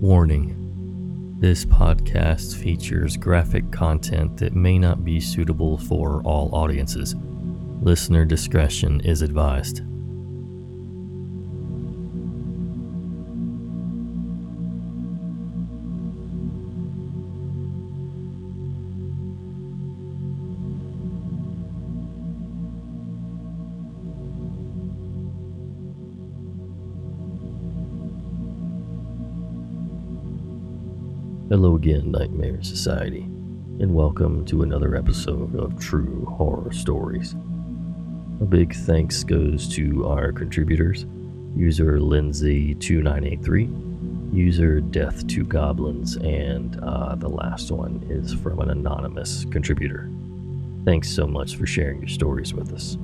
Warning, this podcast features graphic content that may not be suitable for all audiences. Listener discretion is advised. Hello again, Nightmare Society, and welcome to another episode of True Horror Stories. A big thanks goes to our contributors, user Lindsay2983, user Death2Goblins, and the last one is from an anonymous contributor. Thanks so much for sharing your stories with us.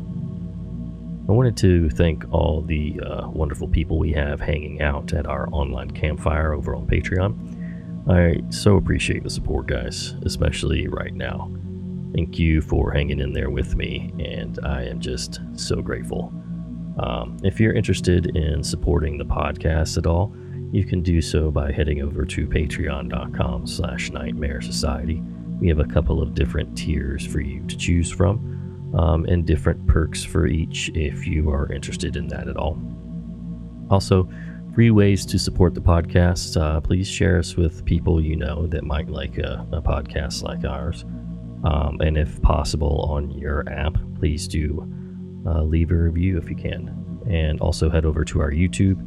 I wanted to thank all the wonderful people we have hanging out at our online campfire over on Patreon. I so appreciate the support, guys, especially right now. Thank you for hanging in there with me, and I am just so grateful. If you're interested in supporting the podcast at all, you can do so by heading over to patreon.com/Nightmare Society. We have a couple of different tiers for you to choose from, and different perks for each if you are interested in that at all. Also, three ways to support the podcast. Please share us with people you know that might like a podcast like ours. And if possible on your app, please do leave a review if you can. And also head over to our YouTube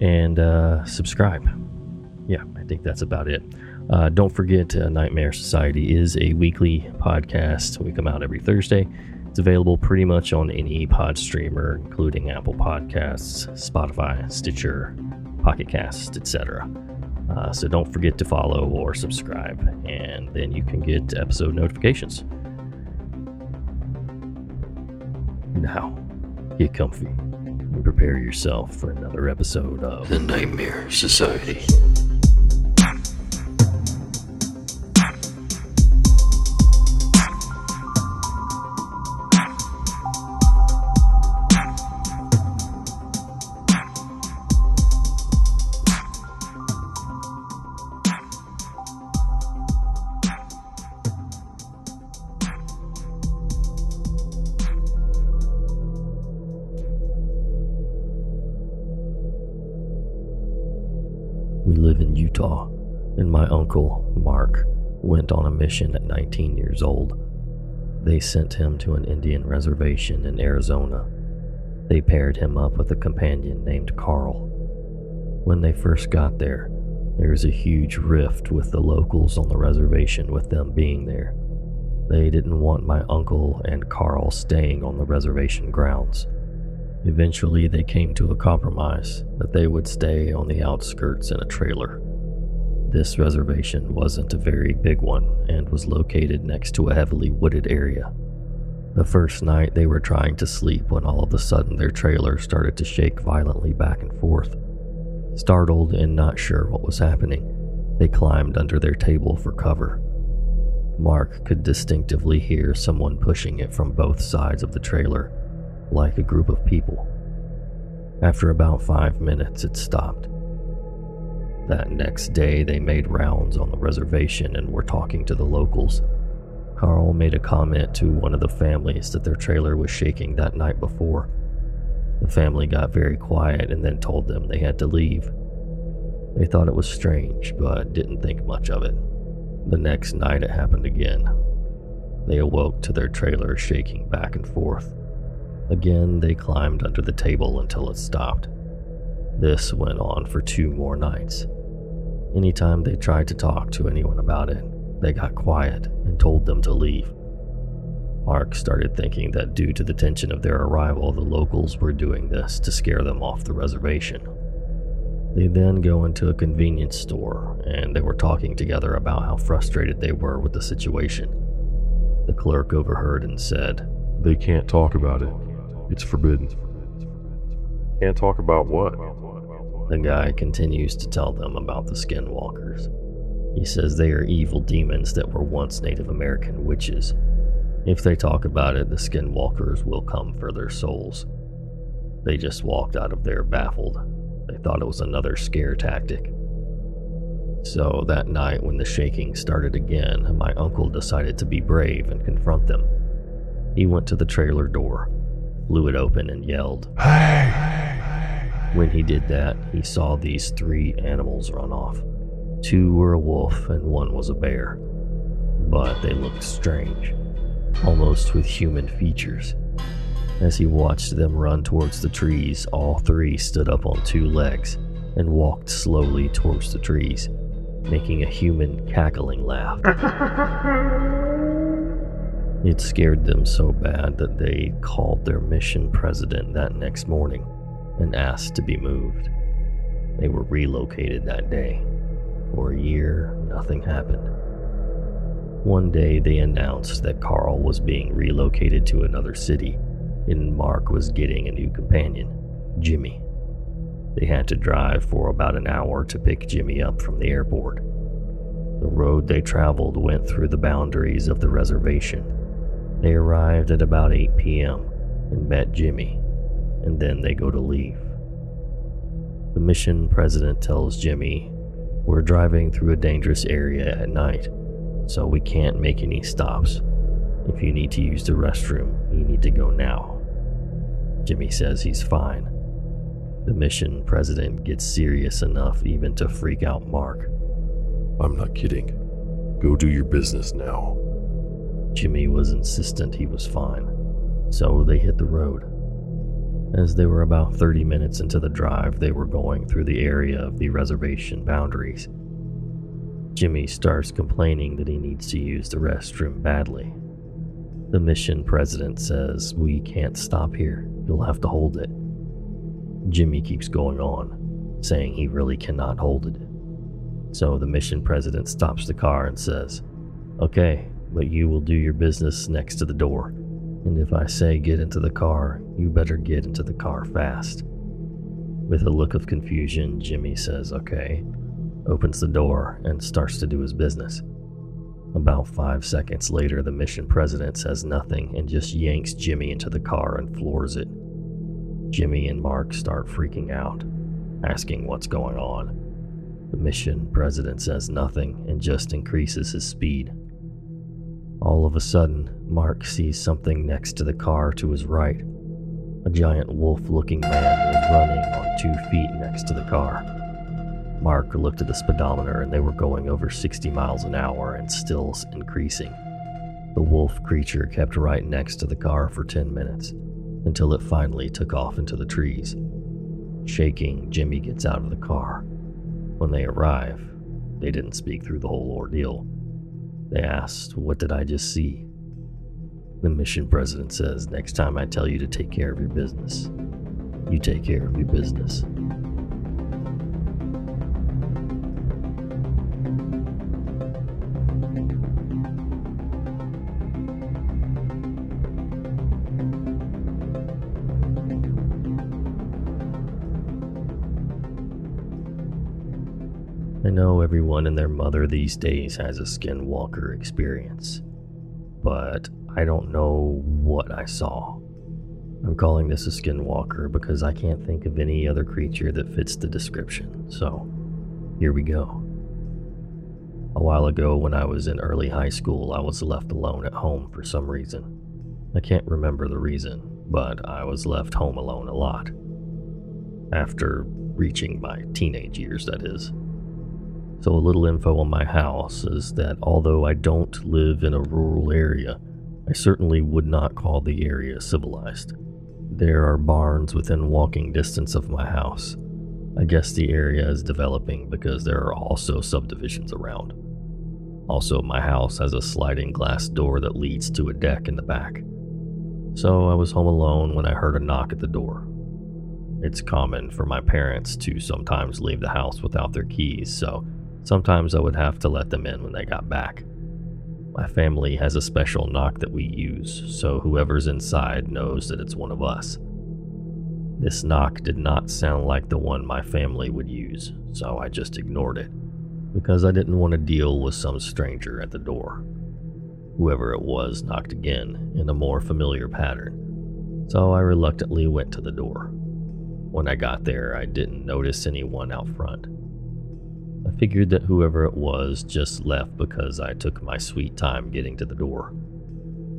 and subscribe. Yeah, I think that's about it. Don't forget, Nightmare Society is a weekly podcast. We come out every Thursday. It's available pretty much on any pod streamer, including Apple Podcasts, Spotify, Stitcher, Pocket Cast, etc. So don't forget to follow or subscribe, and then you can get episode notifications. Now, get comfy and prepare yourself for another episode of The Nightmare Society. Utah, and my uncle, Mark, went on a mission at 19 years old. They sent him to an Indian reservation in Arizona. They paired him up with a companion named Carl. When they first got there was a huge rift with the locals on the reservation with them being there. They didn't want my uncle and Carl staying on the reservation grounds. Eventually, they came to a compromise that they would stay on the outskirts in a trailer. This reservation wasn't a very big one and was located next to a heavily wooded area. The first night they were trying to sleep when all of a sudden their trailer started to shake violently back and forth. Startled and not sure what was happening, they climbed under their table for cover. Mark could distinctively hear someone pushing it from both sides of the trailer, like a group of people. After about 5 minutes, it stopped. That next day, they made rounds on the reservation and were talking to the locals. Carl made a comment to one of the families that their trailer was shaking that night before. The family got very quiet and then told them they had to leave. They thought it was strange, but didn't think much of it. The next night, it happened again. They awoke to their trailer shaking back and forth. Again, they climbed under the table until it stopped. This went on for 2 more nights. Anytime they tried to talk to anyone about it, they got quiet and told them to leave. Mark started thinking that due to the tension of their arrival, the locals were doing this to scare them off the reservation. They then go into a convenience store, and they were talking together about how frustrated they were with the situation. The clerk overheard and said, "They can't talk about it. It's forbidden." "Can't talk about what?" The guy continues to tell them about the Skinwalkers. He says they are evil demons that were once Native American witches. If they talk about it, the Skinwalkers will come for their souls. They just walked out of there baffled. They thought it was another scare tactic. So that night when the shaking started again, my uncle decided to be brave and confront them. He went to the trailer door, blew it open, and yelled, "Hey!" When he did that, he saw these three animals run off. Two were a wolf and one was a bear, but they looked strange, almost with human features. As he watched them run towards the trees, all three stood up on two legs and walked slowly towards the trees, making a human cackling laugh. It scared them so bad that they called their mission president that next morning and asked to be moved. They were relocated that day. For a year, nothing happened. One day, they announced that Carl was being relocated to another city, and Mark was getting a new companion, Jimmy. They had to drive for about an hour to pick Jimmy up from the airport. The road they traveled went through the boundaries of the reservation. They arrived at about 8 p.m. and met Jimmy, and then they go to leave. The mission president tells Jimmy, "We're driving through a dangerous area at night, so we can't make any stops. If you need to use the restroom, you need to go now." Jimmy says he's fine. The mission president gets serious enough even to freak out Mark. "I'm not kidding. Go do your business now." Jimmy was insistent he was fine, so they hit the road. As they were about 30 minutes into the drive, they were going through the area of the reservation boundaries. Jimmy starts complaining that he needs to use the restroom badly. The mission president says, "We can't stop here. You'll have to hold it." Jimmy keeps going on, saying he really cannot hold it. So the mission president stops the car and says, "Okay, but you will do your business next to the door. And if I say get into the car, you better get into the car fast." With a look of confusion, Jimmy says, "Okay," opens the door, and starts to do his business. About 5 seconds later, the mission president says nothing and just yanks Jimmy into the car and floors it. Jimmy and Mark start freaking out, asking what's going on. The mission president says nothing and just increases his speed. All of a sudden, Mark sees something next to the car to his right. A giant wolf-looking man was running on 2 feet next to the car. Mark looked at the speedometer and they were going over 60 miles an hour and still increasing. The wolf creature kept right next to the car for 10 minutes, until it finally took off into the trees. Shaking, Jimmy gets out of the car. When they arrive, they didn't speak through the whole ordeal. They asked, "What did I just see?" The mission president says, "Next time I tell you to take care of your business, you take care of your business." I know everyone and their mother these days has a skinwalker experience, but I don't know what I saw. I'm calling this a skinwalker because I can't think of any other creature that fits the description, so here we go. A while ago when I was in early high school, I was left alone at home for some reason. I can't remember the reason, but I was left home alone a lot. After reaching my teenage years, that is. So a little info on my house is that although I don't live in a rural area, I certainly would not call the area civilized. There are barns within walking distance of my house. I guess the area is developing because there are also subdivisions around. Also, my house has a sliding glass door that leads to a deck in the back. So I was home alone when I heard a knock at the door. It's common for my parents to sometimes leave the house without their keys, so sometimes I would have to let them in when they got back. My family has a special knock that we use, so whoever's inside knows that it's one of us. This knock did not sound like the one my family would use, so I just ignored it, because I didn't want to deal with some stranger at the door. Whoever it was knocked again in a more familiar pattern, so I reluctantly went to the door. When I got there, I didn't notice anyone out front. I figured that whoever it was just left because I took my sweet time getting to the door.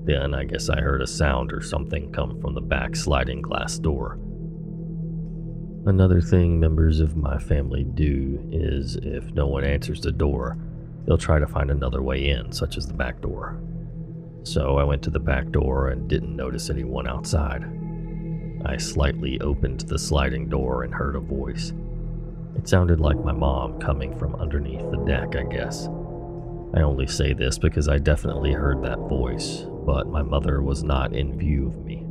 Then I guess I heard a sound or something come from the back sliding glass door. Another thing members of my family do is if no one answers the door, they'll try to find another way in, such as the back door. So I went to the back door and didn't notice anyone outside. I slightly opened the sliding door and heard a voice. It sounded like my mom coming from underneath the deck, I guess. I only say this because I definitely heard that voice, but my mother was not in view of me.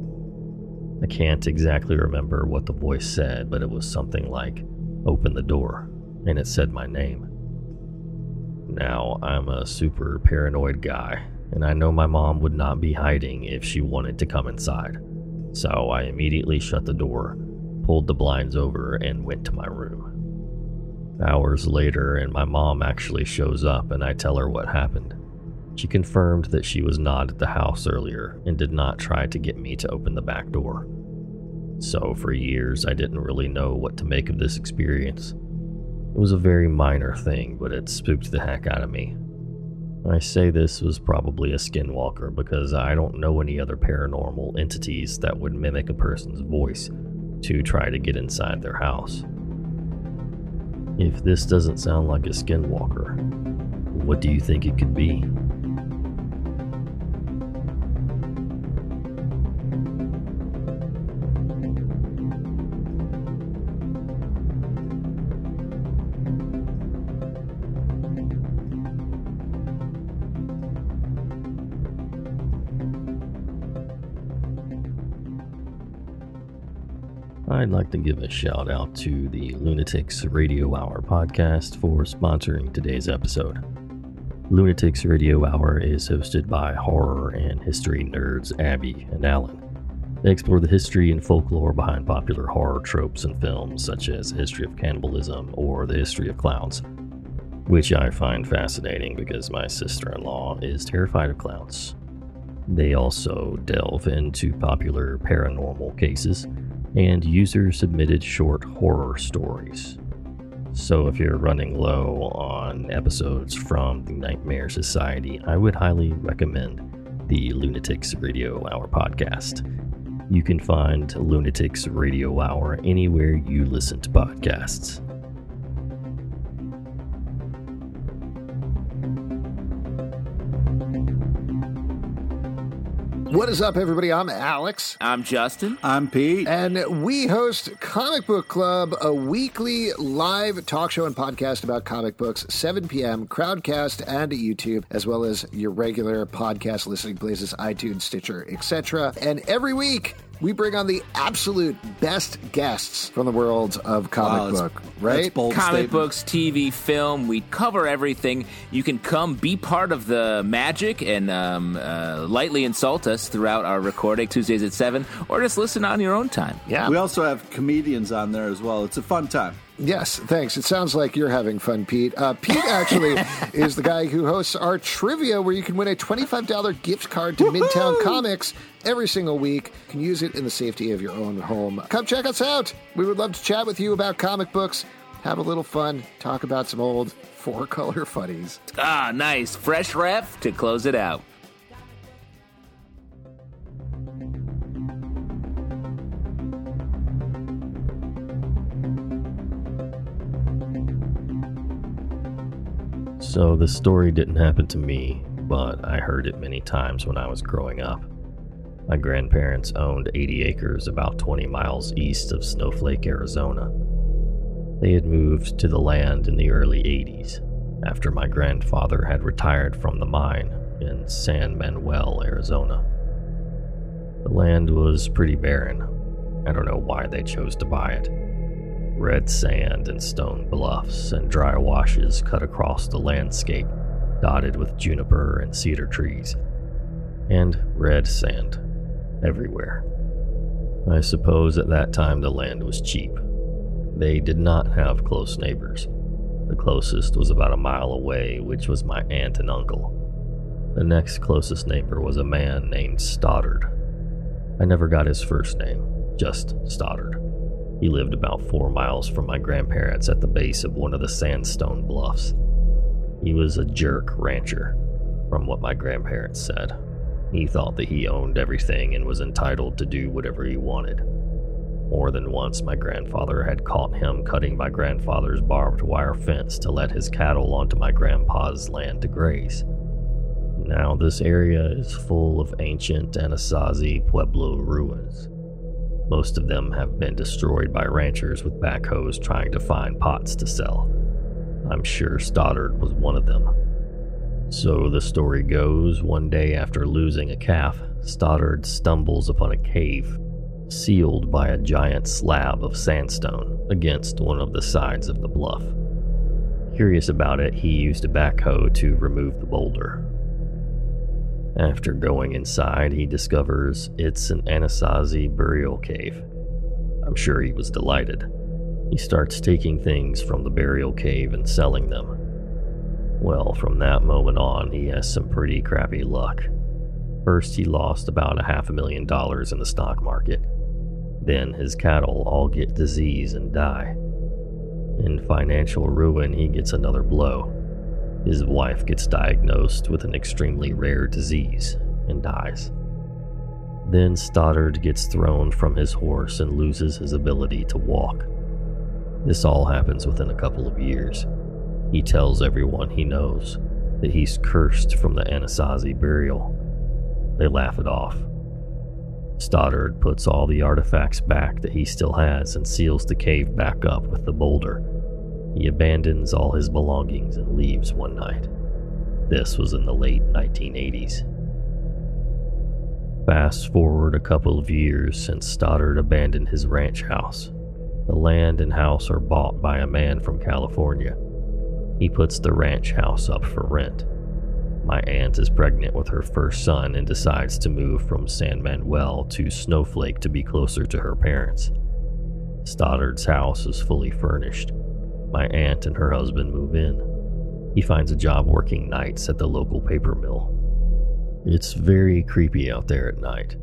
I can't exactly remember what the voice said, but it was something like, "Open the door," and it said my name. Now, I'm a super paranoid guy, and I know my mom would not be hiding if she wanted to come inside. So I immediately shut the door, pulled the blinds over, and went to my room. Hours later, and my mom actually shows up, and I tell her what happened. She confirmed that she was not at the house earlier and did not try to get me to open the back door. So for years, I didn't really know what to make of this experience. It was a very minor thing, but it spooked the heck out of me. I say this was probably a skinwalker because I don't know any other paranormal entities that would mimic a person's voice to try to get inside their house. If this doesn't sound like a skinwalker, what do you think it could be? I'd like to give a shout out to the Lunatics Radio Hour podcast for sponsoring today's episode. Lunatics Radio Hour is hosted by horror and history nerds Abby and Alan. They explore the history and folklore behind popular horror tropes and films such as the history of cannibalism or the history of clowns, which I find fascinating because my sister-in-law is terrified of clowns. They also delve into popular paranormal cases and user-submitted short horror stories. So if you're running low on episodes from the Nightmare Society, I would highly recommend the Lunatics Radio Hour podcast. You can find Lunatics Radio Hour anywhere you listen to podcasts. What is up, everybody? I'm Alex. I'm Justin. I'm Pete. And we host Comic Book Club, a weekly live talk show and podcast about comic books, 7 p.m., Crowdcast and YouTube, as well as your regular podcast listening places, iTunes, Stitcher, etc. And every week, we bring on the absolute best guests from the world of comic book, right? Comic statement. Books, TV, film, we cover everything. You can come be part of the magic and lightly insult us throughout our recording, Tuesdays at 7, or just listen on your own time. Yeah. We also have comedians on there as well. It's a fun time. Yes, thanks. It sounds like you're having fun, Pete. Pete actually is the guy who hosts our trivia where you can win a $25 gift card to Midtown Comics every single week. You can use it in the safety of your own home. Come check us out. We would love to chat with you about comic books, have a little fun, talk about some old four-color funnies. Ah, nice. Fresh ref to close it out. So this story didn't happen to me, but I heard it many times when I was growing up. My grandparents owned 80 acres about 20 miles east of Snowflake, Arizona. They had moved to the land in the early 80s, after my grandfather had retired from the mine in San Manuel, Arizona. The land was pretty barren. I don't know why they chose to buy it. Red sand and stone bluffs and dry washes cut across the landscape, dotted with juniper and cedar trees. And red sand everywhere. I suppose at that time the land was cheap. They did not have close neighbors. The closest was about a mile away, which was my aunt and uncle. The next closest neighbor was a man named Stoddard. I never got his first name, just Stoddard. He lived about 4 miles from my grandparents at the base of one of the sandstone bluffs. He was a jerk rancher, from what my grandparents said. He thought that he owned everything and was entitled to do whatever he wanted. More than once, my grandfather had caught him cutting my grandfather's barbed wire fence to let his cattle onto my grandpa's land to graze. Now, this area is full of ancient Anasazi Pueblo ruins. Most of them have been destroyed by ranchers with backhoes trying to find pots to sell. I'm sure Stoddard was one of them. So the story goes, one day after losing a calf, Stoddard stumbles upon a cave, sealed by a giant slab of sandstone against one of the sides of the bluff. Curious about it, he used a backhoe to remove the boulder. After going inside, he discovers it's an Anasazi burial cave. I'm sure he was delighted. He starts taking things from the burial cave and selling them. Well, from that moment on, he has some pretty crappy luck. First, he lost about $500,000 in the stock market. Then his cattle all get disease and die. In financial ruin, he gets another blow. His wife gets diagnosed with an extremely rare disease and dies. Then Stoddard gets thrown from his horse and loses his ability to walk. This all happens within a couple of years. He tells everyone he knows that he's cursed from the Anasazi burial. They laugh it off. Stoddard puts all the artifacts back that he still has and seals the cave back up with the boulder. He abandons all his belongings and leaves one night. This was in the late 1980s. Fast forward a couple of years since Stoddard abandoned his ranch house. The land and house are bought by a man from California. He puts the ranch house up for rent. My aunt is pregnant with her first son and decides to move from San Manuel to Snowflake to be closer to her parents. Stoddard's house is fully furnished. My aunt and her husband move in. He finds a job working nights at the local paper mill. It's very creepy out there at night.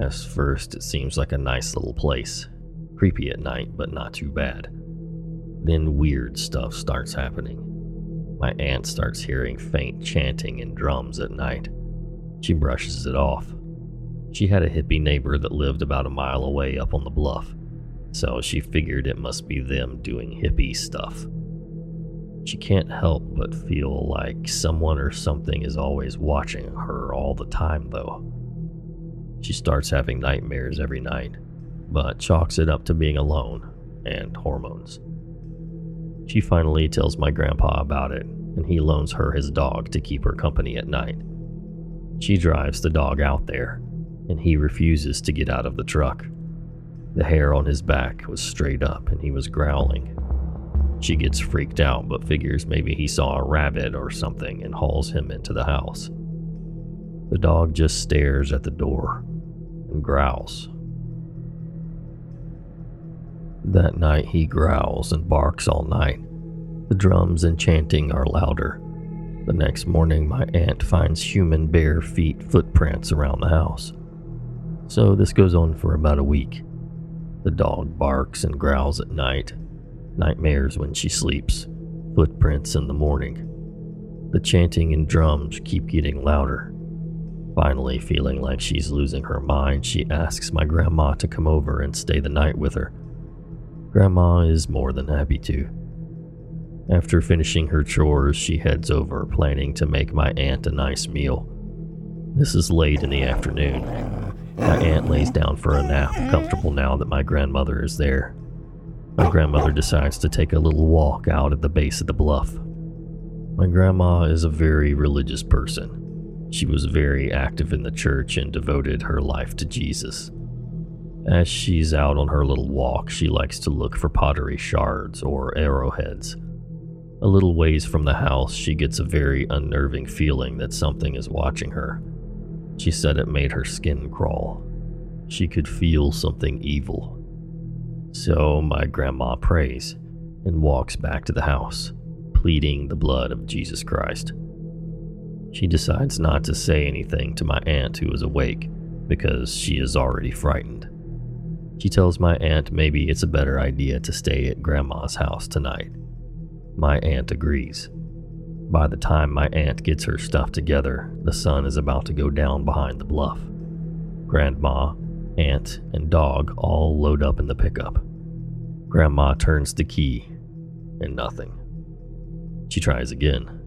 At first, it seems like a nice little place. Creepy at night, but not too bad. Then weird stuff starts happening. My aunt starts hearing faint chanting and drums at night. She brushes it off. She had a hippie neighbor that lived about a mile away up on the bluff, so she figured it must be them doing hippie stuff. She can't help but feel like someone or something is always watching her all the time, though. She starts having nightmares every night, but chalks it up to being alone and hormones. She finally tells my grandpa about it, and he loans her his dog to keep her company at night. She drives the dog out there, and he refuses to get out of the truck. The hair on his back was straight up, and he was growling. She gets freaked out, but figures maybe he saw a rabbit or something and hauls him into the house. The dog just stares at the door and growls. That night he growls and barks all night. The drums and chanting are louder. The next morning my aunt finds human bare feet footprints around the house. So this goes on for about a week. The dog barks and growls at night. Nightmares when she sleeps. Footprints in the morning. The chanting and drums keep getting louder. Finally, feeling like she's losing her mind, she asks my grandma to come over and stay the night with her. Grandma is more than happy to. After finishing her chores, she heads over, planning to make my aunt a nice meal. This is late in the afternoon. My aunt lays down for a nap, comfortable now that my grandmother is there. My grandmother decides to take a little walk out at the base of the bluff. My grandma is a very religious person. She was very active in the church and devoted her life to Jesus. As she's out on her little walk, she likes to look for pottery shards or arrowheads. A little ways from the house, she gets a very unnerving feeling that something is watching her. She said it made her skin crawl. She could feel something evil. So my grandma prays and walks back to the house, pleading the blood of Jesus Christ. She decides not to say anything to my aunt, who is awake, because she is already frightened. She tells my aunt maybe it's a better idea to stay at Grandma's house tonight. My aunt agrees. By the time my aunt gets her stuff together, the sun is about to go down behind the bluff. Grandma, aunt, and dog all load up in the pickup. Grandma turns the key, and nothing. She tries again.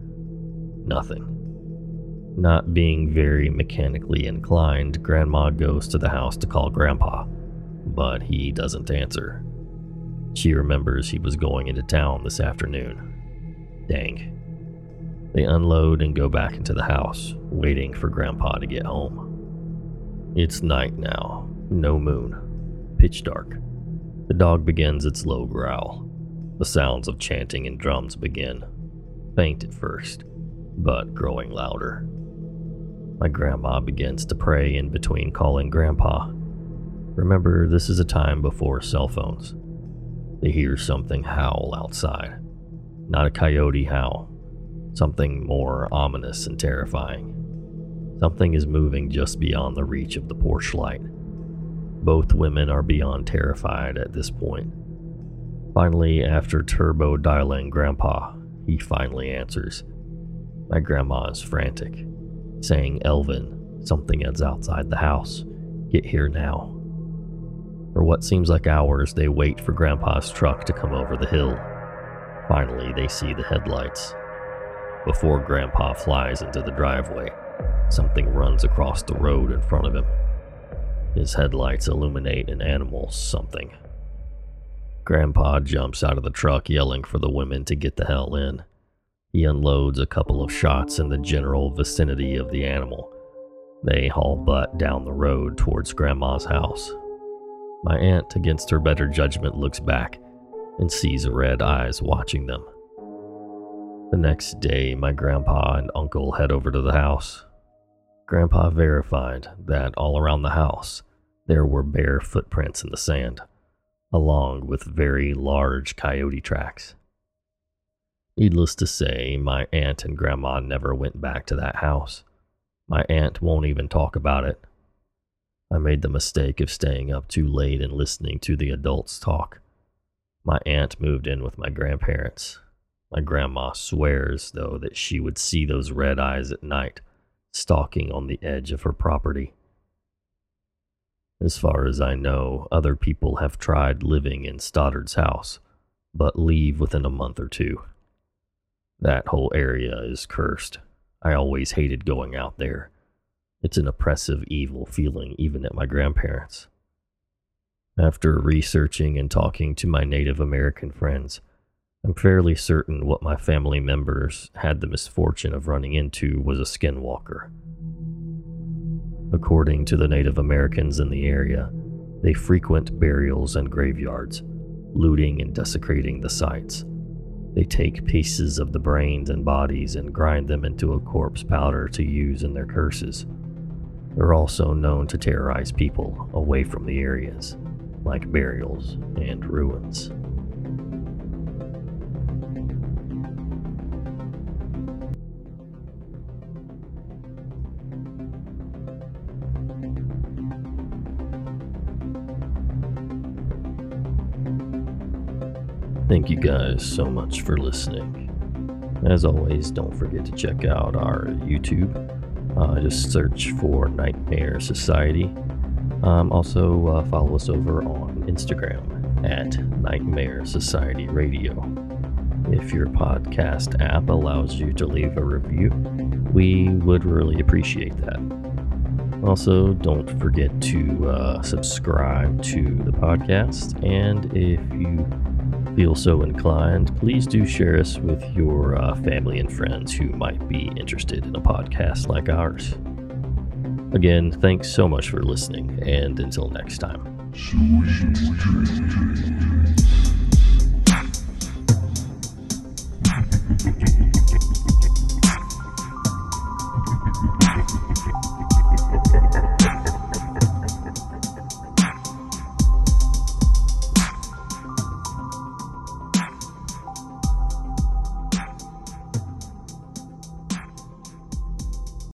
Nothing. Not being very mechanically inclined, Grandma goes to the house to call Grandpa, but he doesn't answer. She remembers he was going into town this afternoon. Dang. They unload and go back into the house, waiting for Grandpa to get home. It's night now, no moon, pitch dark. The dog begins its low growl. The sounds of chanting and drums begin, faint at first, but growing louder. My grandma begins to pray in between calling Grandpa. Remember, this is a time before cell phones. They hear something howl outside. Not a coyote howl. Something more ominous and terrifying. Something is moving just beyond the reach of the porch light. Both women are beyond terrified at this point. Finally, after turbo dialing Grandpa, he finally answers. My grandma is frantic, saying, "Elvin, something is outside the house. Get here now." For what seems like hours, they wait for Grandpa's truck to come over the hill. Finally, they see the headlights. Before Grandpa flies into the driveway, something runs across the road in front of him. His headlights illuminate an animal something. Grandpa jumps out of the truck, yelling for the women to get the hell in. He unloads a couple of shots in the general vicinity of the animal. They haul butt down the road towards Grandma's house. My aunt, against her better judgment, looks back and sees red eyes watching them. The next day, my grandpa and uncle head over to the house. Grandpa verified that all around the house, there were bare footprints in the sand, along with very large coyote tracks. Needless to say, my aunt and grandma never went back to that house. My aunt won't even talk about it. I made the mistake of staying up too late and listening to the adults talk. My aunt moved in with my grandparents. My grandma swears, though, that she would see those red eyes at night, stalking on the edge of her property. As far as I know, other people have tried living in Stoddard's house, but leave within a month or two. That whole area is cursed. I always hated going out there. It's an oppressive, evil feeling, even at my grandparents'. After researching and talking to my Native American friends, I'm fairly certain what my family members had the misfortune of running into was a skinwalker. According to the Native Americans in the area, they frequent burials and graveyards, looting and desecrating the sites. They take pieces of the brains and bodies and grind them into a corpse powder to use in their curses. They're also known to terrorize people away from the areas, like burials and ruins. Thank you guys so much for listening. As always, don't forget to check out our YouTube. Just search for Nightmare Society. Also, follow us over on Instagram at Nightmare Society Radio. If your podcast app allows you to leave a review, we would really appreciate that. Also, don't forget to subscribe to the podcast, and if you feel so inclined, please do share us with your family and friends who might be interested in a podcast like ours. Again, thanks so much for listening, and until next time.